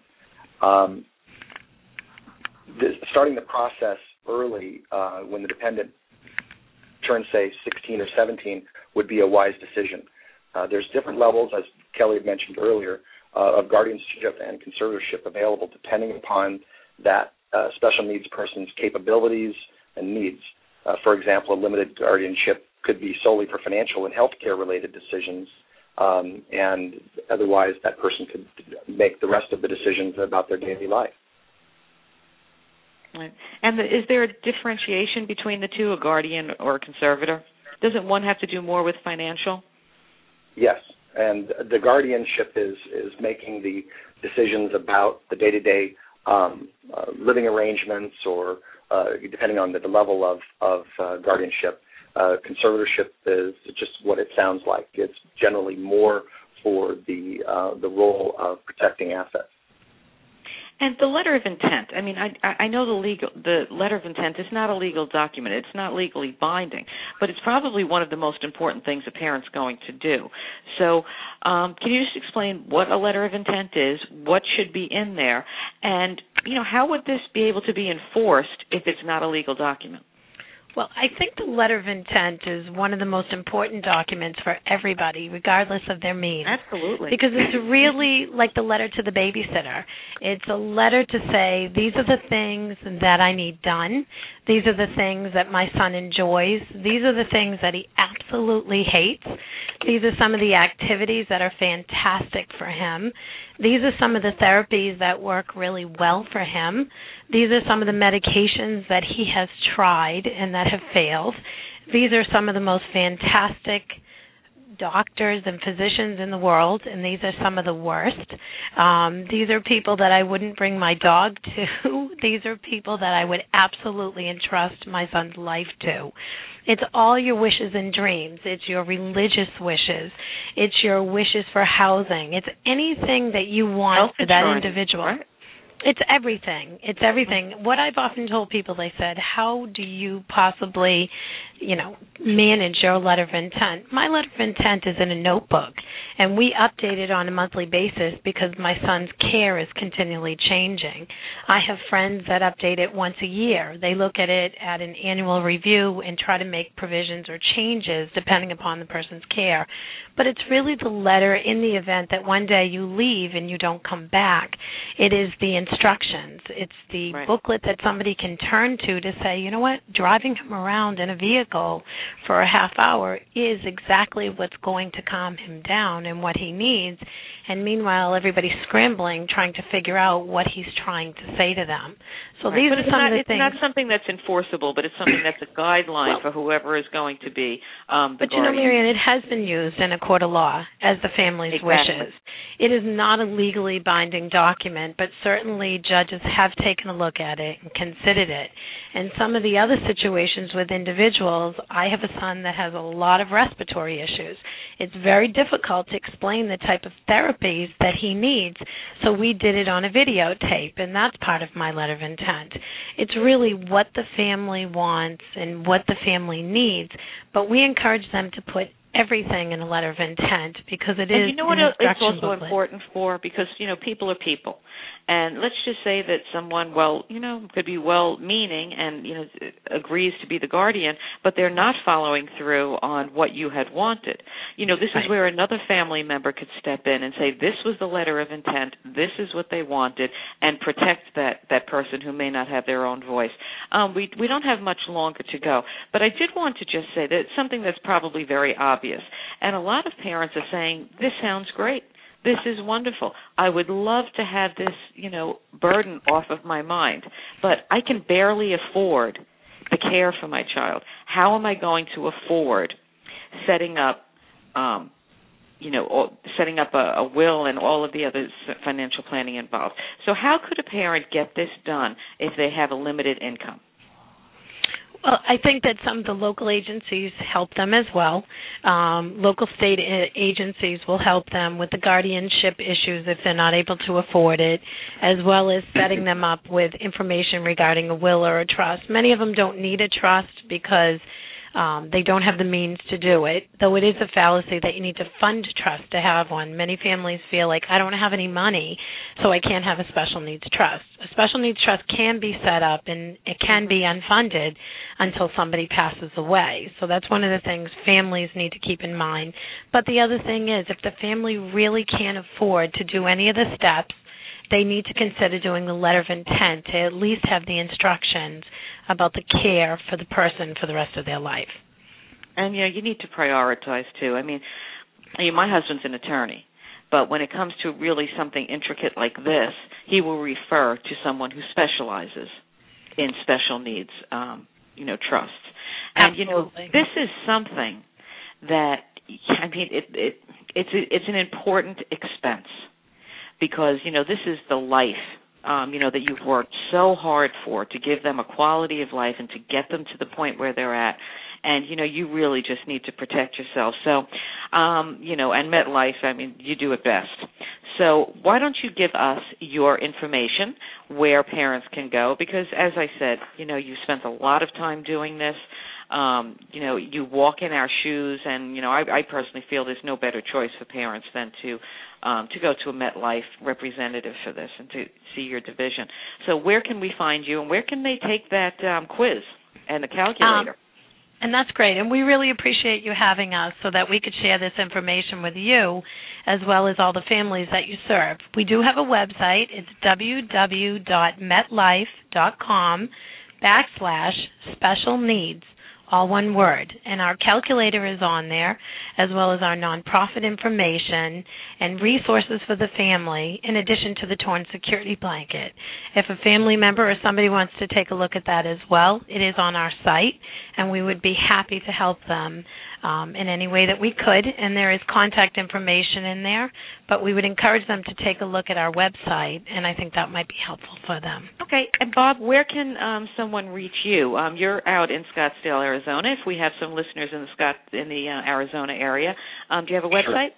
Starting the process early when the dependent turns, say, 16 or 17 would be a wise decision. There's different levels, as Kelly had mentioned earlier, of guardianship and conservatorship available depending upon that special needs person's capabilities and needs. For example, a limited guardianship could be solely for financial and healthcare related decisions, and otherwise that person could make the rest of the decisions about their daily life. Right. And is there a differentiation between the two, a guardian or a conservator? Doesn't one have to do more with financial? Yes, and the guardianship is making the decisions about the day-to-day living arrangements or depending on the level of guardianship. Conservatorship is just what it sounds like. It's generally more for the role of protecting assets. And the letter of intent, I mean, I know the letter of intent is not a legal document. It's not legally binding, but it's probably one of the most important things a parent's going to do. So can you just explain what a letter of intent is, what should be in there, and, you know, how would this be able to be enforced if it's not a legal document? Well, I think the letter of intent is one of the most important documents for everybody, regardless of their means. Absolutely. Because it's really like the letter to the babysitter. It's a letter to say, these are the things that I need done. These are the things that my son enjoys. These are the things that he absolutely hates. These are some of the activities that are fantastic for him. These are some of the therapies that work really well for him. These are some of the medications that he has tried and that have failed. These are some of the most fantastic doctors and physicians in the world, and these are some of the worst. These are people that I wouldn't bring my dog to. These are people that I would absolutely entrust my son's life to. It's all your wishes and dreams. It's your religious wishes. It's your wishes for housing. It's anything that you want for that individual. Right? It's everything. It's everything. What I've often told people, they said, how do you possibly, manage your letter of intent? My letter of intent is in a notebook, and we update it on a monthly basis because my son's care is continually changing. I have friends that update it once a year. They look at it at an annual review and try to make provisions or changes depending upon the person's care. But it's really the letter in the event that one day you leave and you don't come back. It is the instructions. It's the booklet that somebody can turn to say, you know what, driving him around in a vehicle for a half hour is exactly what's going to calm him down and what he needs. And meanwhile, everybody's scrambling, trying to figure out what he's trying to say to them. So these are some of the things. It's not something that's enforceable, but it's something that's a guideline for whoever is going to be the guardian. But Marianne, it has been used in a court of law as the family's wishes. It is not a legally binding document, but certainly judges have taken a look at it and considered it. And some of the other situations with individuals, I have a son that has a lot of respiratory issues. It's very difficult to explain the type of therapies that he needs, so we did it on a videotape, and that's part of my letter of intent. It's really what the family wants and what the family needs, but we encourage them to put everything in a letter of intent because it is an instruction booklet. And you know what it's also important for? Because, people are people. And let's just say that someone, could be well-meaning and, agrees to be the guardian, but they're not following through on what you had wanted. This is where another family member could step in and say, this was the letter of intent, this is what they wanted, and protect that person who may not have their own voice. We don't have much longer to go. But I did want to just say that it's something that's probably very obvious. And a lot of parents are saying, this sounds great. This is wonderful. I would love to have this, burden off of my mind, but I can barely afford the care for my child. How am I going to afford setting up, setting up a will and all of the other financial planning involved? So how could a parent get this done if they have a limited income? Well, I think that some of the local agencies help them as well. Local state agencies will help them with the guardianship issues if they're not able to afford it, as well as setting them up with information regarding a will or a trust. Many of them don't need a trust because they don't have the means to do it, though it is a fallacy that you need to fund trust to have one. Many families feel like, I don't have any money, so I can't have a special needs trust. A special needs trust can be set up, and it can be unfunded until somebody passes away. So that's one of the things families need to keep in mind. But the other thing is, if the family really can't afford to do any of the steps, they need to consider doing the letter of intent to at least have the instructions about the care for the person for the rest of their life. And, you need to prioritize, too. My husband's an attorney, but when it comes to really something intricate like this, he will refer to someone who specializes in special needs, trusts. And, this is something that, it's an important expense. Because, this is the life, that you've worked so hard for, to give them a quality of life and to get them to the point where they're at. And, you really just need to protect yourself. So, and MetLife, you do it best. So why don't you give us your information where parents can go? Because, as I said, you spent a lot of time doing this. You walk in our shoes, and, I personally feel there's no better choice for parents than to go to a MetLife representative for this and to see your division. So where can we find you, and where can they take that quiz and the calculator? And that's great, and we really appreciate you having us so that we could share this information with you as well as all the families that you serve. We do have a website. It's www.metlife.com/special needs. All one word. And our calculator is on there, as well as our nonprofit information and resources for the family, in addition to the Torn Security Blanket. If a family member or somebody wants to take a look at that as well, it is on our site, and we would be happy to help them in any way that we could. And there is contact information in there, but we would encourage them to take a look at our website, and I think that might be helpful for them. Okay. And, Bob, where can someone reach you? You're out in Scottsdale, Arizona. If we have some listeners in the Arizona area, do you have a website?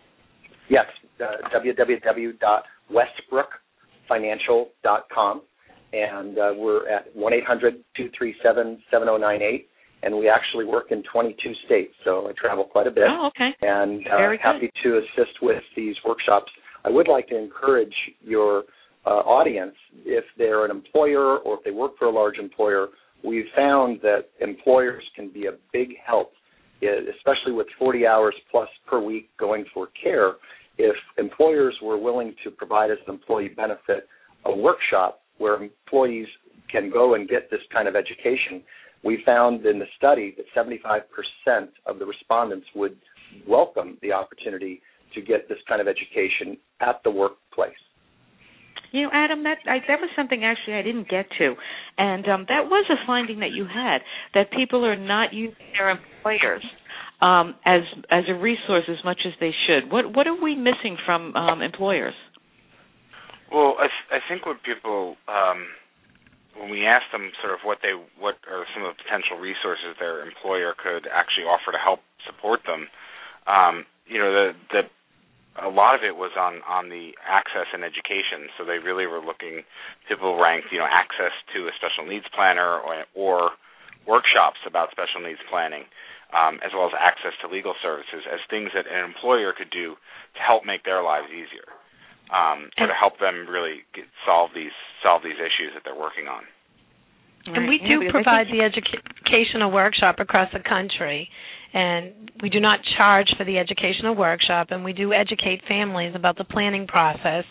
Sure. Yes, www.westbrook, financial.com, and we're at 1-800-237-7098, and we actually work in 22 states, so I travel quite a bit. Oh, okay. And happy to assist with these workshops. I would like to encourage your audience, if they're an employer or if they work for a large employer, we've found that employers can be a big help, especially with 40 hours plus per week going for care. If employers were willing to provide as an employee benefit a workshop where employees can go and get this kind of education, we found in the study that 75% of the respondents would welcome the opportunity to get this kind of education at the workplace. You know, Adam, that was something actually I didn't get to, and that was a finding that you had, that people are not using their employers as a resource as much as they should. What are we missing from employers? Well, I think what people when we ask them sort of what are some of the potential resources their employer could actually offer to help support them, a lot of it was on the access and education. So they really were looking, people ranked, access to a special needs planner or workshops about special needs planning, as well as access to legal services as things that an employer could do to help make their lives easier, or to help them really solve these issues that they're working on. Right. And we do provide the educational workshop across the country, and we do not charge for the educational workshop, and we do educate families about the planning process,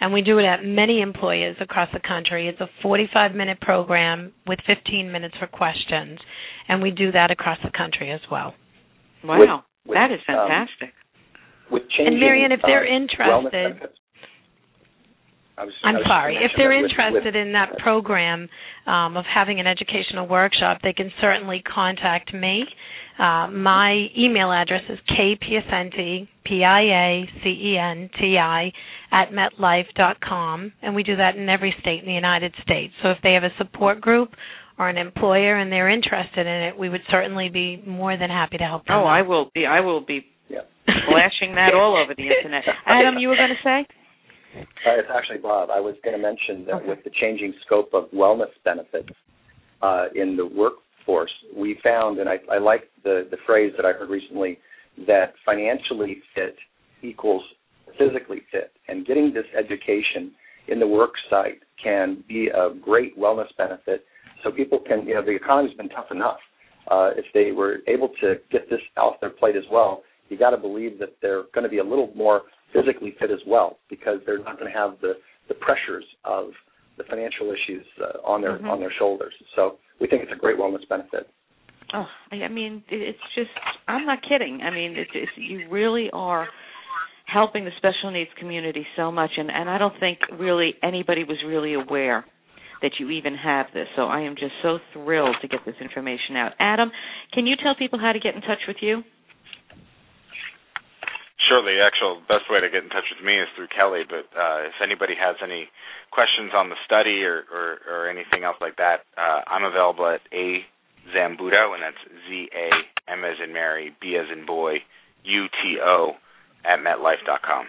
and we do it at many employers across the country. It's a 45-minute program with 15 minutes for questions, and we do that across the country as well. Wow, that is fantastic. And, Marianne, if they're interested... I'm sorry. If they're interested in that program of having an educational workshop, they can certainly contact me. My email address is kpiacenti, P-I-A-C-E-N-T-I, @metlife.com, and we do that in every state in the United States. So if they have a support group or an employer and they're interested in it, we would certainly be more than happy to help them. Oh, I will be flashing that all over the Internet. Adam, you were going to say? It's actually Bob. I was going to mention that with the changing scope of wellness benefits in the workforce, we found, and I like the phrase that I heard recently, that financially fit equals physically fit. And getting this education in the work site can be a great wellness benefit, so people can, the economy's been tough enough. If they were able to get this off their plate as well, you got to believe that they're going to be a little more physically fit as well, because they're not going to have the pressures of the financial issues on their shoulders. So we think it's a great wellness benefit. Oh, I mean, it's just, I'm not kidding. I mean, it's, you really are helping the special needs community so much, and I don't think really anybody was really aware that you even have this. So I am just so thrilled to get this information out. Adam, can you tell people how to get in touch with you? Sure, the actual best way to get in touch with me is through Kelly, but if anybody has any questions on the study or anything else like that, I'm available at azambuto, and that's Z-A, M as in Mary, B as in boy, U-T-O, @metlife.com.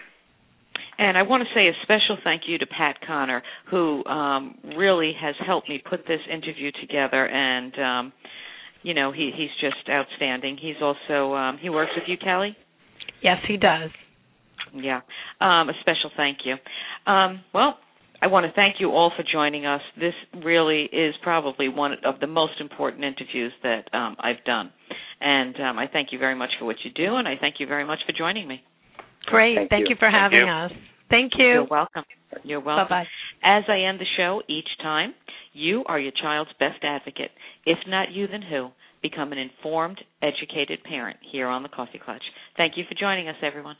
And I want to say a special thank you to Pat Connor, who really has helped me put this interview together, and, he's just outstanding. He's also, he works with you, Kelly? Yes, he does. Yeah. A special thank you. Well, I want to thank you all for joining us. This really is probably one of the most important interviews that I've done. And I thank you very much for what you do, and I thank you very much for joining me. Great. Thank you for having us. Thank you. You're welcome. You're welcome. Bye-bye. As I end the show each time, you are your child's best advocate. If not you, then who? Become an informed, educated parent here on The Coffee Klatch. Thank you for joining us, everyone.